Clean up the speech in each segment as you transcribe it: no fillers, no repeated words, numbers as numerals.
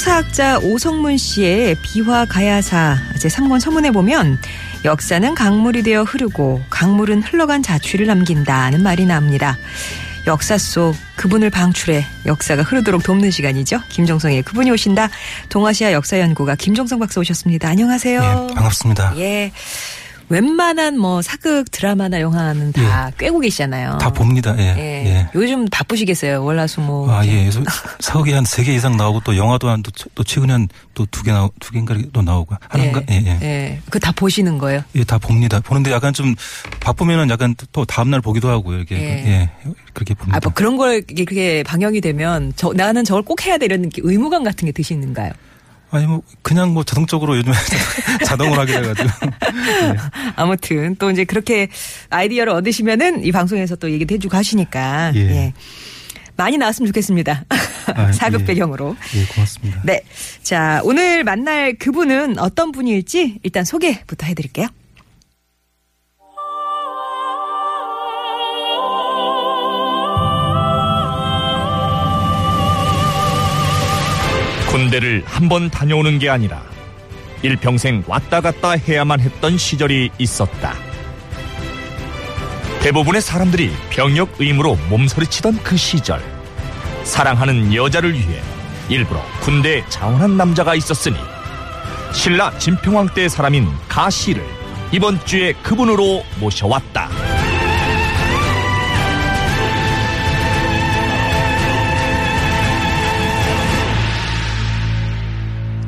사학자 오성문 씨의 비화 가야사 제3권 서문에 보면 역사는 강물이 되어 흐르고 강물은 흘러간 자취를 남긴다는 말이 나옵니다. 역사 속 그분을 방출해 역사가 흐르도록 돕는 시간이죠. 김종성의 그분이 오신다. 동아시아 역사연구가 김종성 박사 오셨습니다. 안녕하세요. 네, 반갑습니다. 예. 웬만한 뭐 사극 드라마나 영화는 다 꿰고 계시잖아요. 다 봅니다. 예. 예. 예. 요즘 바쁘시겠어요. 월화수목. 아 예. 사극이 한 3개 이상 나오고 또 영화도 한 또 최근에 한 또 2개 나오 두 개인가 또 나오고 하는가. 예. 예. 예. 예. 그 다 보시는 거예요? 예, 다 봅니다. 보는데 약간 좀 바쁘면은 약간 또 다음 날 보기도 하고요. 이게 예. 예. 그렇게 봅니다. 아, 뭐 그런 걸 그게 방영이 되면 나는 저걸 꼭 해야 돼 이런 의무감 같은 게 드시는가요? 아니 뭐 그냥 뭐 자동적으로 요즘에 자동으로 하게 돼가지고 네. 아무튼 또 이제 그렇게 아이디어를 얻으시면은 이 방송에서 또 얘기도 해주고 하시니까 예. 예. 많이 나왔으면 좋겠습니다. 아, 사극 예. 배경으로. 예, 고맙습니다. 네, 자 오늘 만날 그분은 어떤 분일지 일단 소개부터 해드릴게요. 군대를 한 번 다녀오는 게 아니라 일평생 왔다 갔다 해야만 했던 시절이 있었다. 대부분의 사람들이 병역 의무로 몸서리치던 그 시절, 사랑하는 여자를 위해 일부러 군대에 자원한 남자가 있었으니 신라 진평왕 때의 사람인 가실을 이번 주에 그분으로 모셔왔다.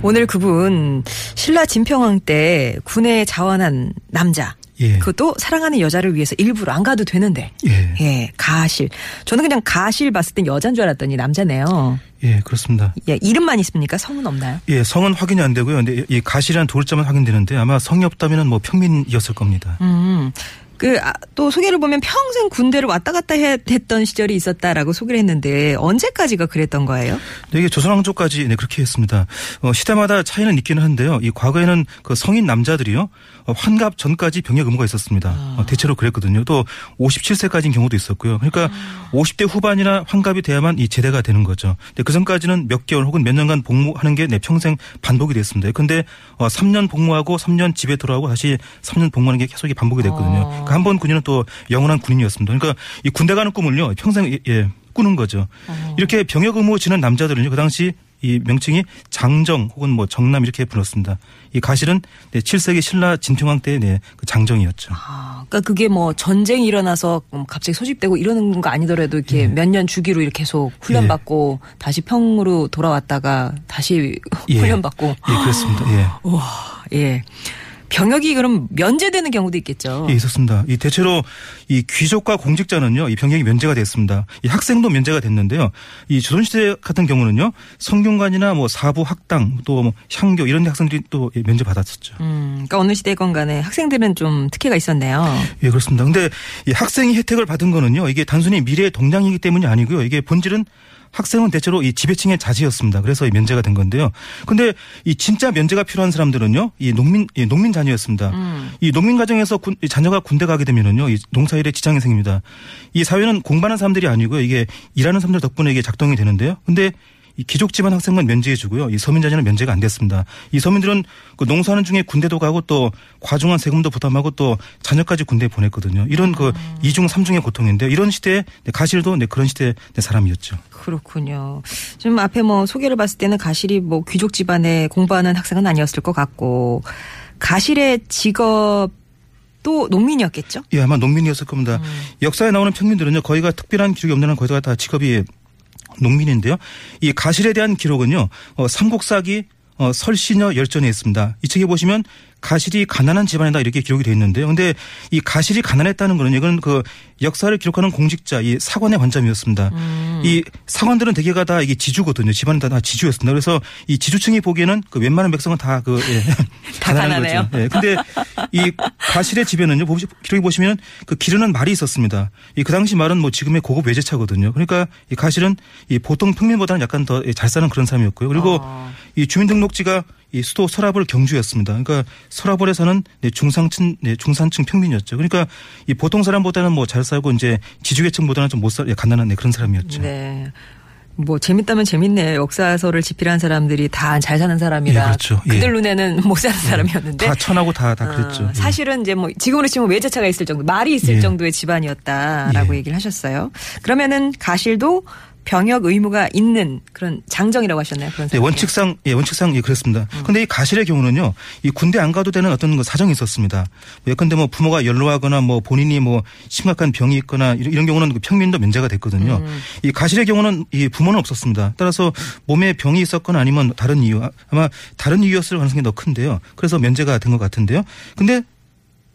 오늘 그분 신라 진평왕 때 군에 자원한 남자, 예. 그것도 사랑하는 여자를 위해서 일부러 안 가도 되는데, 예, 예 가실. 저는 그냥 가실 봤을 땐 여자인 줄 알았더니 남자네요. 예, 그렇습니다. 예, 이름만 있습니까? 성은 없나요? 예, 성은 확인이 안 되고요. 근데 이 가실이라는 돌자만 확인되는데 아마 성이 없다면은 뭐 평민이었을 겁니다. 또 소개를 보면 평생 군대를 왔다 갔다 했던 시절이 있었다라고 소개를 했는데 언제까지가 그랬던 거예요? 네, 이게 조선왕조까지 네, 그렇게 했습니다. 시대마다 차이는 있기는 한데요. 이 과거에는 그 성인 남자들이요 환갑 전까지 병역 의무가 있었습니다. 대체로 그랬거든요. 또 57세까지인 경우도 있었고요. 그러니까 50대 후반이나 환갑이 돼야만 이 제대가 되는 거죠. 근데 그 전까지는 몇 개월 혹은 몇 년간 복무하는 게 네, 평생 반복이 됐습니다. 그런데 3년 복무하고 3년 집에 돌아오고 다시 3년 복무하는 게 계속 반복이 됐거든요. 한 번 군인은 또 영원한 군인이었습니다. 그러니까 이 군대 가는 꿈을요 평생 예, 꾸는 거죠. 이렇게 병역 의무 지는 남자들은요 그 당시 이 명칭이 장정 혹은 뭐 정남 이렇게 불렀습니다. 이 가실은 네, 7세기 신라 진평왕 때의 네, 그 장정이었죠. 아, 그러니까 그게 뭐 전쟁이 일어나서 갑자기 소집되고 이러는 거 아니더라도 이렇게 예. 몇 년 주기로 이렇게 계속 훈련받고 예. 다시 평으로 돌아왔다가 다시 예. 훈련받고. 예, 그렇습니다. 예. 우와, 예. 병역이 그럼 면제되는 경우도 있겠죠. 예, 있었습니다. 이 대체로 이 귀족과 공직자는요, 이 병역이 면제가 됐습니다. 이 학생도 면제가 됐는데요. 이 조선시대 같은 경우는요, 성균관이나 뭐 사부학당 또 뭐 향교 이런 학생들이 또 면제 받았었죠. 그러니까 어느 시대건 간에 학생들은 좀 특혜가 있었네요. 예, 그렇습니다. 근데 이 학생이 혜택을 받은 거는요, 이게 단순히 미래의 동량이기 때문이 아니고요, 이게 본질은 학생은 대체로 이 지배층의 자제였습니다. 그래서 이 면제가 된 건데요. 근데 이 진짜 면제가 필요한 사람들은요, 이 농민 자녀였습니다. 이 농민 가정에서 자녀가 군대 가게 되면은요, 이 농사일에 지장이 생깁니다. 이 사회는 공부하는 사람들이 아니고요, 이게 일하는 사람들 덕분에 이게 작동이 되는데요. 근데 이 귀족 집안 학생만 면제해주고요. 이 서민자녀는 면제가 안 됐습니다. 이 서민들은 그 농사하는 중에 군대도 가고 또 과중한 세금도 부담하고 또 자녀까지 군대에 보냈거든요. 이런 그 2중 3중의 고통인데 이런 시대에 가실도 그런 시대의 사람이었죠. 그렇군요. 지금 앞에 뭐 소개를 봤을 때는 가실이 뭐 귀족 집안에 공부하는 학생은 아니었을 것 같고 가실의 직업 또 농민이었겠죠? 예, 아마 농민이었을 겁니다. 역사에 나오는 평민들은요, 거의가 특별한 기록이 없는 한 거의가 다 직업이 농민인데요. 이 가실에 대한 기록은요, 삼국사기 설씨녀 열전에 있습니다. 이 책에 보시면 가실이 가난한 집안이다 이렇게 기록이 되어 있는데요. 그런데 이 가실이 가난했다는 거는 이건 그 역사를 기록하는 공직자, 이 사관의 관점이었습니다. 이 사관들은 대개가 다 이게 지주거든요. 집안은 다 지주였습니다. 그래서 이 지주층이 보기에는 그 웬만한 백성은 다 그 예, 다 가난해요. 예, 근데 이 가실의 집에는요, 기록이 보시면 그 기르는 말이 있었습니다. 이 그 당시 말은 뭐 지금의 고급 외제차거든요. 그러니까 이 가실은 이 보통 평민보다는 약간 더 잘 사는 그런 사람이었고요. 그리고 이 주민등록지가 이 수도 서라벌 경주였습니다. 그러니까 서라벌에서는 중산층 평민이었죠. 그러니까 이 보통 사람보다는 뭐 잘 살고 이제 지주계층보다는 좀 못 살 가난한 그런 사람이었죠. 네. 뭐 재밌다면 재밌네. 역사서를 집필한 사람들이 다 잘 사는 사람이라. 예, 그렇죠. 그들 예. 눈에는 못 사는 사람이었는데. 다 천하고 다 그랬죠. 예. 사실은 이제 뭐 지금으로 치면 외제차가 있을 정도, 말이 있을 예. 정도의 집안이었다라고 예. 얘기를 하셨어요. 그러면은 가실도 병역 의무가 있는 그런 장정이라고 하셨나요? 그런 네, 원칙상 예, 그렇습니다. 그런데 이 가실의 경우는요, 이 군대 안 가도 되는 어떤 사정이 있었습니다. 예컨대 뭐 부모가 연로하거나 뭐 본인이 뭐 심각한 병이 있거나 이런 경우는 평민도 면제가 됐거든요. 이 가실의 경우는 이 부모는 없었습니다. 따라서 몸에 병이 있었거나 아니면 다른 이유, 아마 다른 이유였을 가능성이 더 큰데요. 그래서 면제가 된 것 같은데요. 근데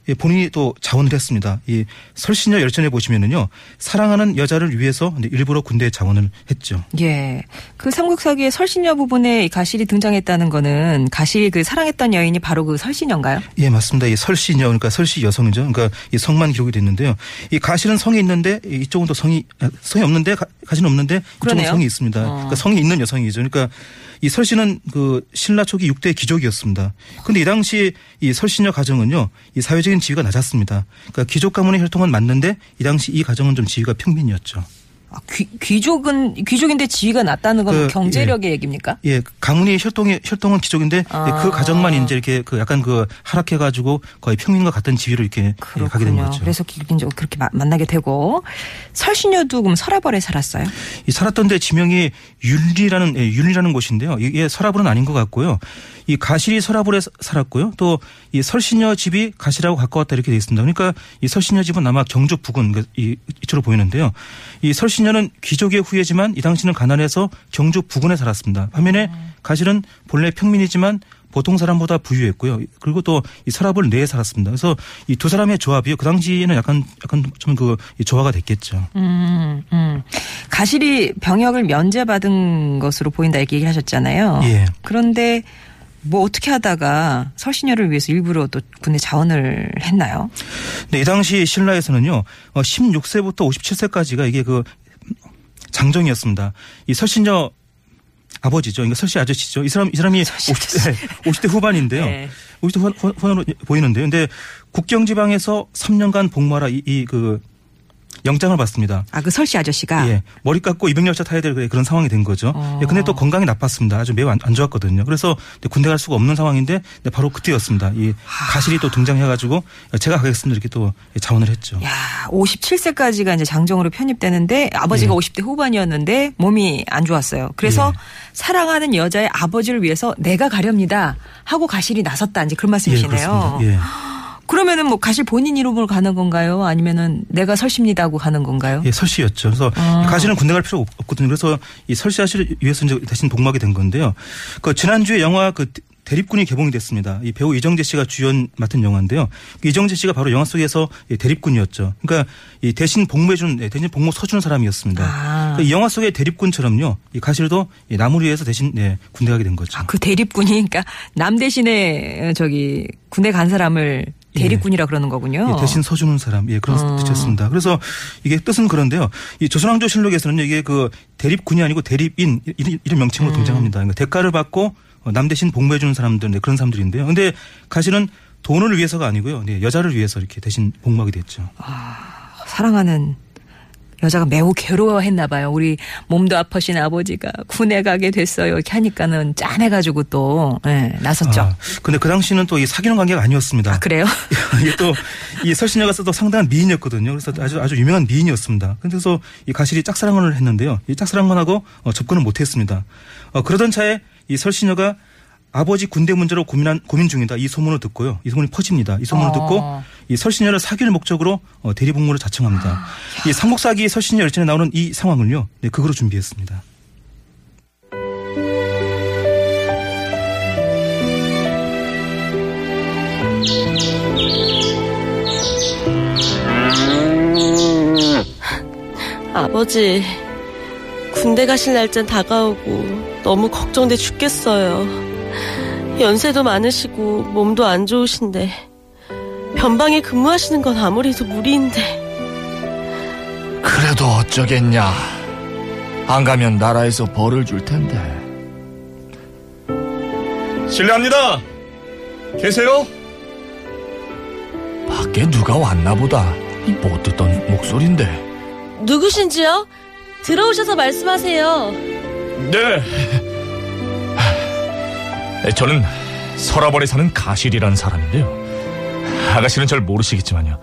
예, 본인이 또 자원을 했습니다. 이 설신녀 열전에 보시면은요, 사랑하는 여자를 위해서 일부러 군대에 자원을 했죠. 예, 그 삼국사기의 설신녀 부분에 가실이 등장했다는 거는 가실이 그 사랑했던 여인이 바로 그 설신녀인가요? 예, 맞습니다. 이 설씨녀, 그러니까 설씨 여성이죠. 그러니까 이 성만 기록이 됐는데요. 이 가실은 성이 있는데 이쪽은 또 성이 없는데 가실은 없는데 이쪽은 그러네요. 성이 있습니다. 그러니까 성이 있는 여성이죠. 그러니까 이 설씨는 그 신라 초기 6대 귀족이었습니다. 그런데 이 당시 이 설신녀 가정은요, 이 사회적인 지위가 낮았습니다. 그러니까 귀족 가문의 혈통은 맞는데 이 당시 이 가정은 좀 지위가 평민이었죠. 아, 귀족인데 지위가 낮다는 건 그, 경제력의 예, 얘기입니까? 예, 가문의 혈통은 귀족인데 아. 그 가정만 이제 이렇게 그 약간 그 하락해가지고 거의 평민과 같은 지위로 이렇게 예, 가게 된 거죠. 그래서 기본적으로 그렇게 만나게 되고 설신녀도 그럼 서라벌에 살았어요? 이 살았던데 지명이 윤리라는 예, 윤리라는 곳인데요. 이게 서라벌은 아닌 것 같고요. 이 가실이 서라벌에 살았고요. 또 이 설신녀 집이 가실하고 가까웠다 이렇게 돼 있습니다. 그러니까 이 설신녀 집은 아마 경주 부근 이쪽으로 보이는데요. 이 설신녀는 귀족의 후예지만 이 당시는 가난해서 경주 부근에 살았습니다. 반면에 가실은 본래 평민이지만 보통 사람보다 부유했고요. 그리고 또 이 서라벌 내에 살았습니다. 그래서 이 두 사람의 조합이요. 그 당시에는 약간 좀 그 조화가 됐겠죠. 가실이 병역을 면제받은 것으로 보인다 이렇게 얘기하셨잖아요. 예. 그런데 뭐 어떻게 하다가 설신녀를 위해서 일부러 또 군에 자원을 했나요? 네, 이 당시 신라에서는요, 16세부터 57세까지가 이게 그 장정이었습니다. 이 설신녀 아버지죠. 그러니까 설씨 아저씨죠. 이 사람이 50대 후반인데요. 네. 50대 후반으로 보이는데요. 그런데 국경지방에서 3년간 복무하라 그 영장을 받습니다. 아, 그 설씨 아저씨가? 예. 머리 깎고 200열차 타야 될 그런 상황이 된 거죠. 예, 근데 또 건강이 나빴습니다. 아주 매우 안 좋았거든요. 그래서 군대 갈 수가 없는 상황인데 바로 그때였습니다. 이 가실이 또 등장해가지고 제가 가겠습니다. 이렇게 또 자원을 했죠. 야, 57세까지가 이제 장정으로 편입되는데 아버지가 예. 50대 후반이었는데 몸이 안 좋았어요. 그래서 예. 사랑하는 여자의 아버지를 위해서 내가 가렵니다 하고 가실이 나섰다. 이제 그런 말씀이시네요. 예, 그렇습니다. 예. 그러면은 뭐 가실 본인 이름으로 가는 건가요? 아니면은 내가 설씨입니다 하고 가는 건가요? 예, 설씨였죠. 그래서 가실은 군대 갈 필요가 없거든요. 그래서 이 설씨 아저씨를 위해서 이제 대신 복무하게 된 건데요. 그 지난주에 영화 그 대립군이 개봉이 됐습니다. 이 배우 이정재 씨가 주연 맡은 영화인데요. 이정재 씨가 바로 영화 속에서 대립군이었죠. 그러니까 이 대신 복무 서주는 사람이었습니다. 아. 이 영화 속의 대립군처럼요. 이 가실도 남을 위해서 대신 네, 군대 가게 된 거죠. 아, 그 대립군이 그러니까 남 대신에 저기 군대 간 사람을 대립군이라 예. 그러는 거군요. 예, 대신 서주는 사람, 예, 그런 뜻이었습니다. 그래서 이게 뜻은 그런데요. 이 조선왕조실록에서는 이게 그 대립군이 아니고 대립인 이런 명칭으로 등장합니다. 그러니까 대가를 받고 남 대신 복무해주는 사람들, 네, 그런 사람들인데요. 그런데 가실은 돈을 위해서가 아니고요, 네, 여자를 위해서 이렇게 대신 복무하게 됐죠. 아, 사랑하는 여자가 매우 괴로워했나 봐요. 우리 몸도 아프신 아버지가 군에 가게 됐어요. 이렇게 하니까는 짠해가지고 또 예, 나섰죠. 아, 근데 그 당시는 또 이 사귀는 관계가 아니었습니다. 아, 그래요? 이게 또 이 설신녀가 또 상당한 미인이었거든요. 그래서 아주 유명한 미인이었습니다. 그래서 이 가실이 짝사랑을 했는데요. 이 짝사랑하고 접근을 못했습니다. 그러던 차에 이 설신녀가 아버지 군대 문제로 고민 중이다. 이 소문을 듣고요. 이 소문이 퍼집니다. 이 소문을 듣고 이 설신녀를 사귈 목적으로 대리복무를 자청합니다. 이 삼국사기 설신녀 열전에 나오는 이 상황을요. 네, 극으로 준비했습니다. 아버지, 군대 가실 날짜는 다가오고 너무 걱정돼 죽겠어요. 연세도 많으시고 몸도 안 좋으신데 변방에 근무하시는 건 아무래도 무리인데. 그래도 어쩌겠냐. 안 가면 나라에서 벌을 줄 텐데. 실례합니다. 계세요? 밖에 누가 왔나 보다. 못 듣던 목소리인데. 누구신지요? 들어오셔서 말씀하세요. 네. 저는 서라벌에 사는 가실이라는 사람인데요. 아가씨는 절 모르시겠지만요.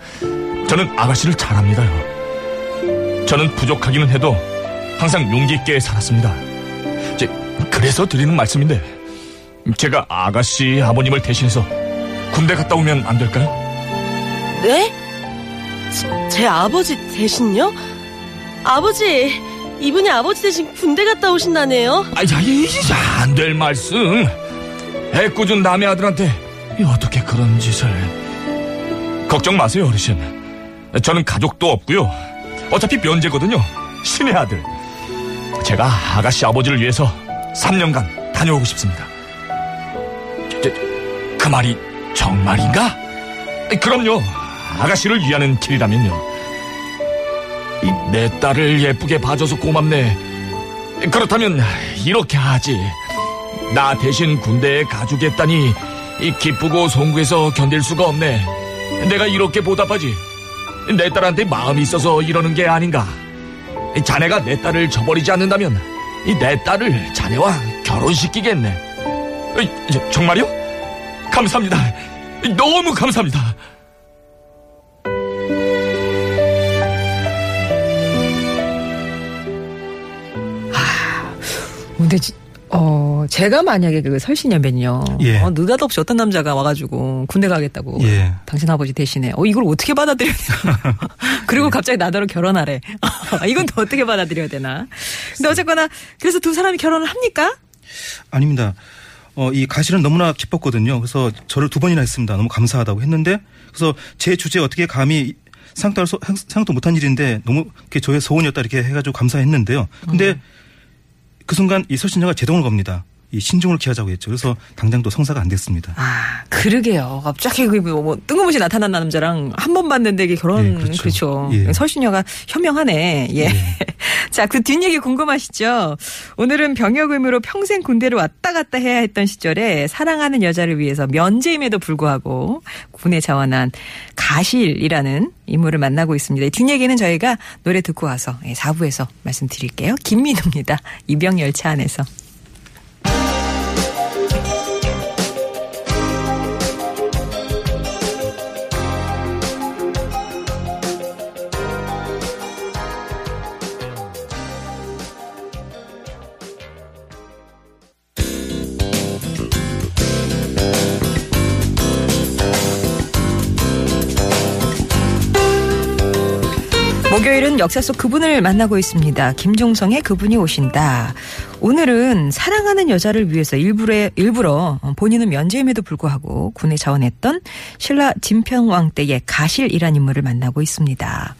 저는 아가씨를 잘 압니다요. 저는 부족하기는 해도 항상 용기 있게 살았습니다. 그래서 드리는 말씀인데 제가 아가씨 아버님을 대신해서 군대 갔다 오면 안 될까요? 네? 제 아버지 대신요? 아버지, 이분이 아버지 대신 군대 갔다 오신다네요. 안 될 말씀. 애꿎은 남의 아들한테 어떻게 그런 짓을. 걱정 마세요, 어르신. 저는 가족도 없고요. 어차피 면제거든요. 신의 아들. 제가 아가씨 아버지를 위해서 3년간 다녀오고 싶습니다. 그 말이 정말인가? 그럼요. 아가씨를 위하는 길이라면요. 내 딸을 예쁘게 봐줘서 고맙네. 그렇다면 이렇게 하지. 나 대신 군대에 가주겠다니 이 기쁘고 송구해서 견딜 수가 없네. 내가 이렇게 보답하지. 내 딸한테 마음이 있어서 이러는 게 아닌가. 자네가 내 딸을 저버리지 않는다면 내 딸을 자네와 결혼시키겠네. 정말요? 감사합니다. 너무 감사합니다. 근데 제가 만약에 그 설신녀면요. 예. 느닷없이 어떤 남자가 와가지고 군대 가겠다고. 예. 당신 아버지 대신에. 이걸 어떻게 받아들여야 되나. 그리고 네. 갑자기 나더러 결혼하래. 이건 또 어떻게 받아들여야 되나. 근데 어쨌거나 그래서 두 사람이 결혼을 합니까? 아닙니다. 이 가실은 너무나 기뻤거든요. 그래서 저를 두 번이나 했습니다. 너무 감사하다고 했는데. 그래서 제 주제에 어떻게 감히 생각도 못한 일인데 너무 저의 소원이었다 이렇게 해가지고 감사했는데요. 근데 그 순간 이 설신녀가 제동을 겁니다. 이 신중을 기하자고 했죠. 그래서 당장 또 성사가 안 됐습니다. 아, 그러게요. 갑자기 뜬금없이 나타난 남자랑 한 번 봤는데 이게 결혼. 예, 그렇죠. 예. 설신녀가 현명하네. 예. 예. 자, 그 뒷얘기 궁금하시죠? 오늘은 병역 의무로 평생 군대를 왔다 갔다 해야 했던 시절에 사랑하는 여자를 위해서 면제임에도 불구하고 군에 자원한 가실이라는 인물을 만나고 있습니다. 이 뒷얘기는 저희가 노래 듣고 와서 4부에서 말씀드릴게요. 김민우입니다. 이병열차 안에서. 목요일은 역사 속 그분을 만나고 있습니다. 김종성의 그분이 오신다. 오늘은 사랑하는 여자를 위해서 일부러 본인은 면제임에도 불구하고 군에 자원했던 신라 진평왕 때의 가실이란 인물을 만나고 있습니다.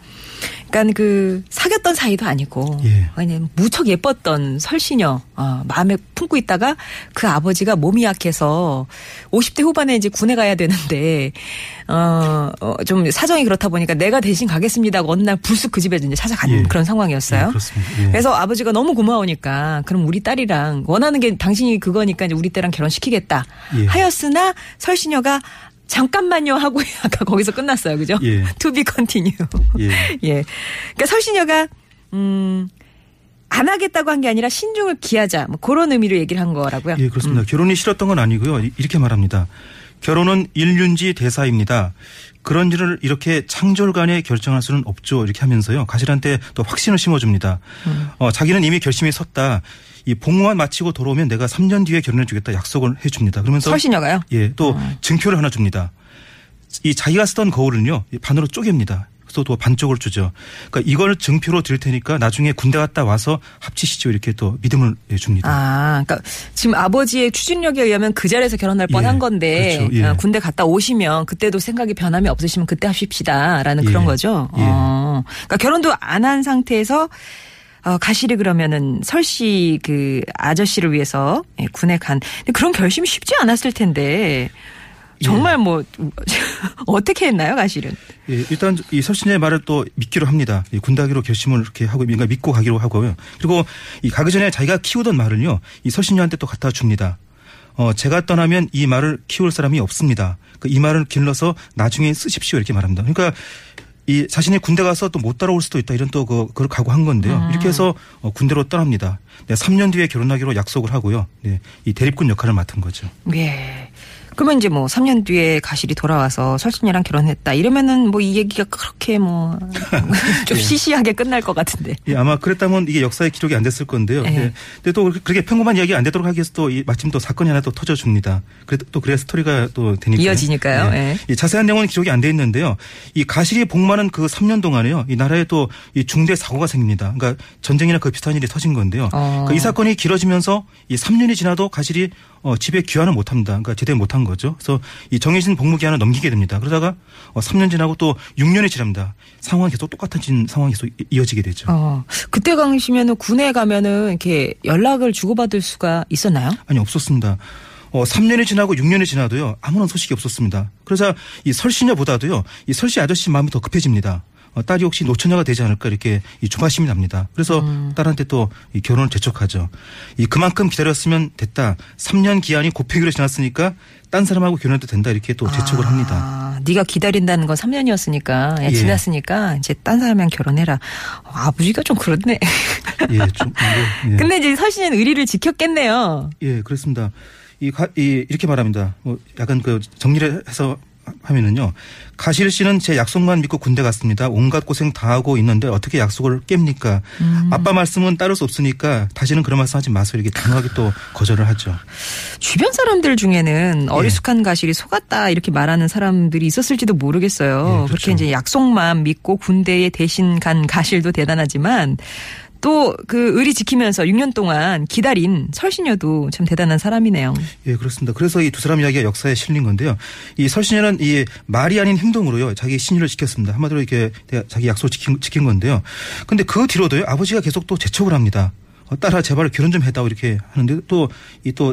그러니까 그 사귀었던 사이도 아니고. 예. 그냥 무척 예뻤던 설씨녀 마음에 품고 있다가 그 아버지가 몸이 약해서 50대 후반에 이제 군에 가야 되는데 좀 사정이 그렇다 보니까 내가 대신 가겠습니다 하고 어느 날 불쑥 그 집에 이제 찾아간. 예. 그런 상황이었어요. 예, 그렇습니다. 예. 그래서 아버지가 너무 고마우니까 그럼 우리 딸이랑 원하는 게 당신이 그거니까 이제 우리 딸랑 결혼시키겠다. 예. 하였으나 설씨녀가 잠깐만요 하고 아까 거기서 끝났어요. 그죠? 예. To be continue. 예. 예. 그러니까 설신녀가 안 하겠다고 한 게 아니라 신중을 기하자 뭐 그런 의미로 얘기를 한 거라고요. 예, 그렇습니다. 결혼이 싫었던 건 아니고요. 이렇게 말합니다. 결혼은 일륜지 대사입니다. 그런 일을 이렇게 창졸간에 결정할 수는 없죠. 이렇게 하면서요. 가실한테 또 확신을 심어줍니다. 자기는 이미 결심이 섰다. 이 복무만 마치고 돌아오면 내가 3년 뒤에 결혼해 주겠다 약속을 해 줍니다. 그러면서 설신녀가요? 예, 또 증표를 하나 줍니다. 이 자기가 쓰던 거울은요. 반으로 쪼갭니다. 또 반쪽을 주죠. 그러니까 이걸 증표로 드릴 테니까 나중에 군대 갔다 와서 합치시죠. 이렇게 또 믿음을 줍니다. 아, 그러니까 지금 아버지의 추진력에 의하면 그 자리에서 결혼할 뻔한 건데 그렇죠. 예. 군대 갔다 오시면 그때도 생각이 변함이 없으시면 그때 합십시다라는 그런 거죠. 예. 그러니까 결혼도 안 한 상태에서 가실이 그러면은 설씨 그 아저씨를 위해서 군에 간. 근데 그런 결심이 쉽지 않았을 텐데. 정말 뭐 어떻게 했나요, 가실은? 예, 일단 이 설신녀의 말을 또 믿기로 합니다. 군대하기로 결심을 이렇게 하고 그러니까 믿고 가기로 하고요. 그리고 이 가기 전에 자기가 키우던 말을요, 이 설신녀한테 또 갖다 줍니다. 제가 떠나면 이 말을 키울 사람이 없습니다. 그러니까 이 말을 길러서 나중에 쓰십시오 이렇게 말합니다. 그러니까 이 자신이 군대 가서 또 못 따라올 수도 있다 이런 또 그걸 각오한 건데요. 이렇게 해서 군대로 떠납니다. 네, 3년 뒤에 결혼하기로 약속을 하고요. 네, 이 대립군 역할을 맡은 거죠. 예. 그러면 이제 뭐 3년 뒤에 가실이 돌아와서 설신녀랑 결혼했다 이러면은 뭐 이 얘기가 그렇게 뭐 좀 시시하게 끝날 것 같은데. 예, 아마 그랬다면 이게 역사의 기록이 안 됐을 건데요. 예. 근데 또 그렇게 평범한 이야기 안 되도록 하기 위해서 또 마침 또 사건이 하나 또 터져줍니다. 또 그래야 스토리가 또 되니까 이어지니까요. 예. 예. 자세한 내용은 기록이 안 돼 있는데요. 이 가실이 복무하는 그 3년 동안에요. 이 나라에 또 이 중대 사고가 생깁니다. 그러니까 전쟁이나 그 비슷한 일이 터진 건데요. 그러니까 이 사건이 길어지면서 이 3년이 지나도 가실이 집에 귀환을 못합니다. 그러니까 제대 못한 거죠. 그래서 이 정해진 복무 기한을 넘기게 됩니다. 그러다가 3년 지나고 또 6년이 지납니다. 상황이 계속 똑같은 상황이 계속 이어지게 되죠. 그때 가시면은 군에 가면은 이렇게 연락을 주고받을 수가 있었나요? 아니 없었습니다. 3년이 지나고 6년이 지나도요 아무런 소식이 없었습니다. 그래서 이 설씨녀보다도요 이 설씨 아저씨 마음이 더 급해집니다. 딸이 혹시 노처녀가 되지 않을까 이렇게 이 조바심이 납니다. 그래서 딸한테 또 이 결혼을 재촉하죠. 이 그만큼 기다렸으면 됐다. 3년 기한이 곱해기로 지났으니까 딴 사람하고 결혼해도 된다 이렇게 또 재촉을 합니다. 네가 기다린다는 건 3년이었으니까 지났으니까 이제 딴 사람이랑 결혼해라. 아버지가 좀 그렇네. 근데 이제 설신은 의리를 지켰겠네요. 예, 그렇습니다. 이렇게 말합니다. 약간 그 정리를 해서. 하면은요. 가실 씨는 제 약속만 믿고 군대 갔습니다. 온갖 고생 다 하고 있는데 어떻게 약속을 깹니까? 아빠 말씀은 따를 수 없으니까 다시는 그런 말씀 하지 마세요. 이렇게 당하게 또 거절을 하죠. 주변 사람들 중에는 어리숙한 가실이 속았다 이렇게 말하는 사람들이 있었을지도 모르겠어요. 예, 그렇죠. 그렇게 이제 약속만 믿고 군대에 대신 간 가실도 대단하지만 또 그 의리 지키면서 6년 동안 기다린 설신녀도 참 대단한 사람이네요. 예, 그렇습니다. 그래서 이 두 사람 이야기가 역사에 실린 건데요. 이 설신녀는 이 말이 아닌 행동으로요. 자기 신의를 지켰습니다. 한마디로 이렇게 자기 약속 지킨 건데요. 근데 그 뒤로도요. 아버지가 계속 또 재촉을 합니다. 딸아 제발 결혼 좀 해다오 이렇게 하는데 또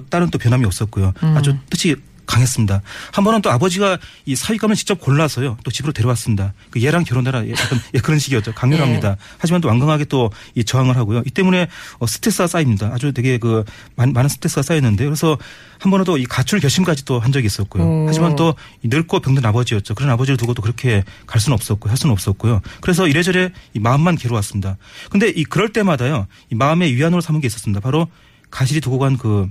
딸은 또 변함이 없었고요. 아주 뜻이 강했습니다. 한 번은 또 아버지가 이 사위감을 직접 골라서요. 또 집으로 데려왔습니다. 그 얘랑 결혼해라. 약간 그런 식이었죠. 강렬합니다. 하지만 또 완강하게 또 이 저항을 하고요. 이 때문에 스트레스가 쌓입니다. 아주 되게 그 많은 스트레스가 쌓였는데 그래서 한 번은 또 이 가출 결심까지 또 한 적이 있었고요. 하지만 또 늙고 병든 아버지였죠. 그런 아버지를 두고 또 그렇게 갈 수는 없었고 할 수는 없었고요. 그래서 이래저래 이 마음만 괴로웠습니다. 근데 이 그럴 때마다요. 이 마음의 위안으로 삼은 게 있었습니다. 바로 가실이 두고 간 그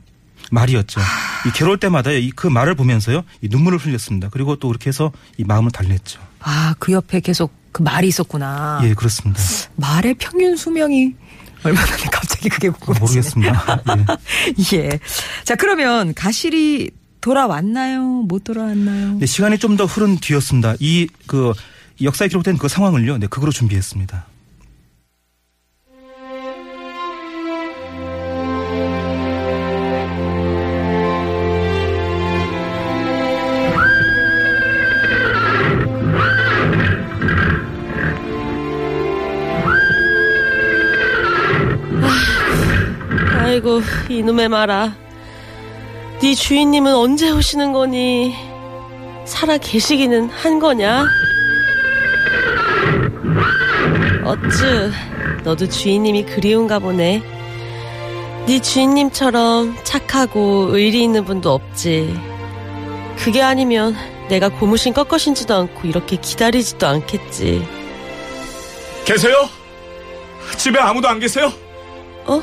말이었죠. 이 괴로울 때마다 그 말을 보면서요, 이 눈물을 흘렸습니다. 그리고 또 그렇게 해서 이 마음을 달랬죠. 아, 그 옆에 계속 그 말이 있었구나. 예, 그렇습니다. 말의 평균 수명이 얼마나 갑자기 그게 궁금해지네. 모르겠습니다. 예. 자, 그러면 가실이 돌아왔나요? 못 돌아왔나요? 네, 시간이 좀 더 흐른 뒤였습니다. 그 역사에 기록된 그 상황을요, 극으로 준비했습니다. 아이고 이놈의 말아, 네 주인님은 언제 오시는 거니? 살아 계시기는 한 거냐? 어쭈 너도 주인님이 그리운가 보네. 네 주인님처럼 착하고 의리 있는 분도 없지. 그게 아니면 내가 고무신 꺾어신지도 않고 이렇게 기다리지도 않겠지. 계세요? 집에 아무도 안 계세요? 어?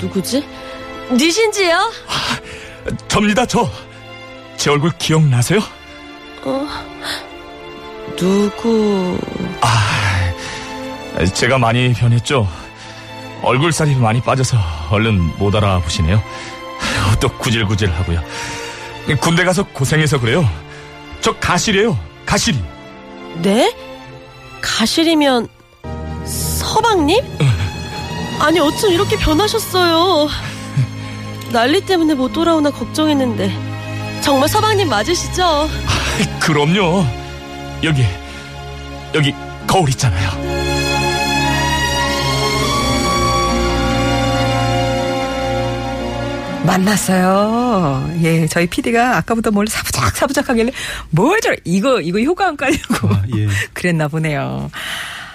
누구지? 니신지요? 아, 접니다, 저. 제 얼굴 기억나세요? 어? 누구? 아, 제가 많이 변했죠. 얼굴살이 많이 빠져서 얼른 못 알아보시네요. 또 구질구질 하고요. 군대 가서 고생해서 그래요. 저 가실이에요, 가실이. 네? 가실이면 서방님? 아니 어쩜 이렇게 변하셨어요. 난리 때문에 못 돌아오나 걱정했는데 정말 서방님 맞으시죠? 그럼요. 여기 거울 있잖아요. 만났어요. 예, 저희 PD가 아까부터 뭘 사부작 하길래 뭘 저래, 이거 효과음 깔려고. 아, 예. 그랬나 보네요.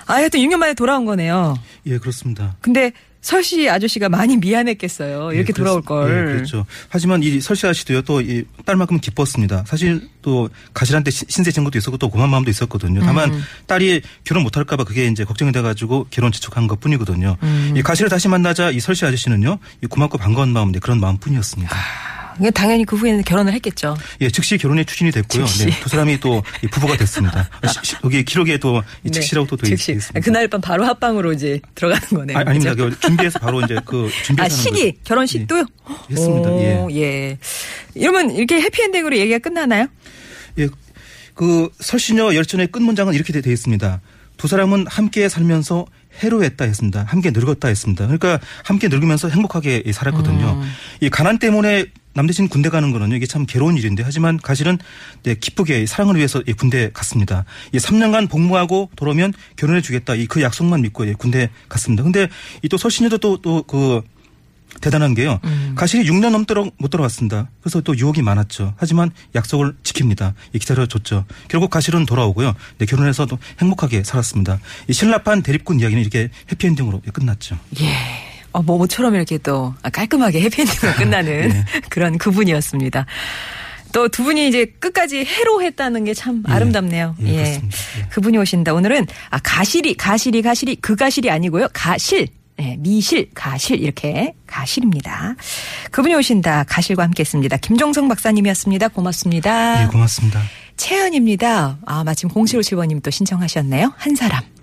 아, 하여튼 6년 만에 돌아온 거네요. 예, 그렇습니다. 근데 설씨 아저씨가 많이 미안했겠어요. 이렇게 예, 돌아올 걸. 예, 그렇죠. 하지만 이 설씨 아저씨도요, 또 이 딸만큼 기뻤습니다. 사실 또 가실한테 신세 진 것도 있었고 또 고마운 마음도 있었거든요. 다만 딸이 결혼 못할까봐 그게 이제 걱정이 돼가지고 결혼 지촉한 것 뿐이거든요. 이 가실을 다시 만나자 이 설씨 아저씨는요, 이 고맙고 반가운 마음, 그런 마음뿐이었습니다. 당연히 그 후에는 결혼을 했겠죠. 예, 즉시 결혼이 추진이 됐고요. 네, 두 사람이 또 부부가 됐습니다. 여기 기록에 또 이 즉시라고 또 되어 있습니다. 그날 밤 바로 합방으로 이제 들어가는 거네요. 아, 아닙니다. 준비해서 바로 이제 그 준비해서 시기 결혼식도요. 예, 했습니다. 오, 예. 이러면 이렇게 해피엔딩으로 얘기가 끝나나요? 예, 그 설신녀 열전의 끝 문장은 이렇게 되어 있습니다. 두 사람은 함께 살면서 해로했다 했습니다. 함께 늙었다 했습니다. 그러니까 함께 늙으면서 행복하게 살았거든요. 이 가난 때문에 남 대신 군대 가는 거는요, 이게 참 괴로운 일인데, 하지만 가실은 네, 기쁘게 사랑을 위해서 예, 군대 갔습니다. 예, 3년간 복무하고 돌아오면 결혼해 주겠다, 이 그 약속만 믿고 예, 군대 갔습니다. 근데 이 또 설신녀도 또 그 대단한 게요. 가실이 6년 넘도록 못 돌아왔습니다. 그래서 또 유혹이 많았죠. 하지만 약속을 지킵니다. 예, 기다려줬죠. 결국 가실은 돌아오고요. 네, 결혼해서 또 행복하게 살았습니다. 이 신라판 대립군 이야기는 이렇게 해피엔딩으로 예, 끝났죠. 예. 모처럼 이렇게 또 깔끔하게 해피엔딩으로 끝나는 네. 그런 그분이었습니다. 또 두 분이 이제 끝까지 해로했다는 게 참 아름답네요. 예, 예. 예. 그분이 오신다. 오늘은 가실이 그 가실이 아니고요. 가실. 예, 미실, 가실 이렇게 가실입니다. 그분이 오신다. 가실과 함께했습니다. 김종성 박사님이었습니다. 고맙습니다. 예, 고맙습니다. 채연입니다. 아, 마침 0757번님 또 신청하셨네요. 한 사람.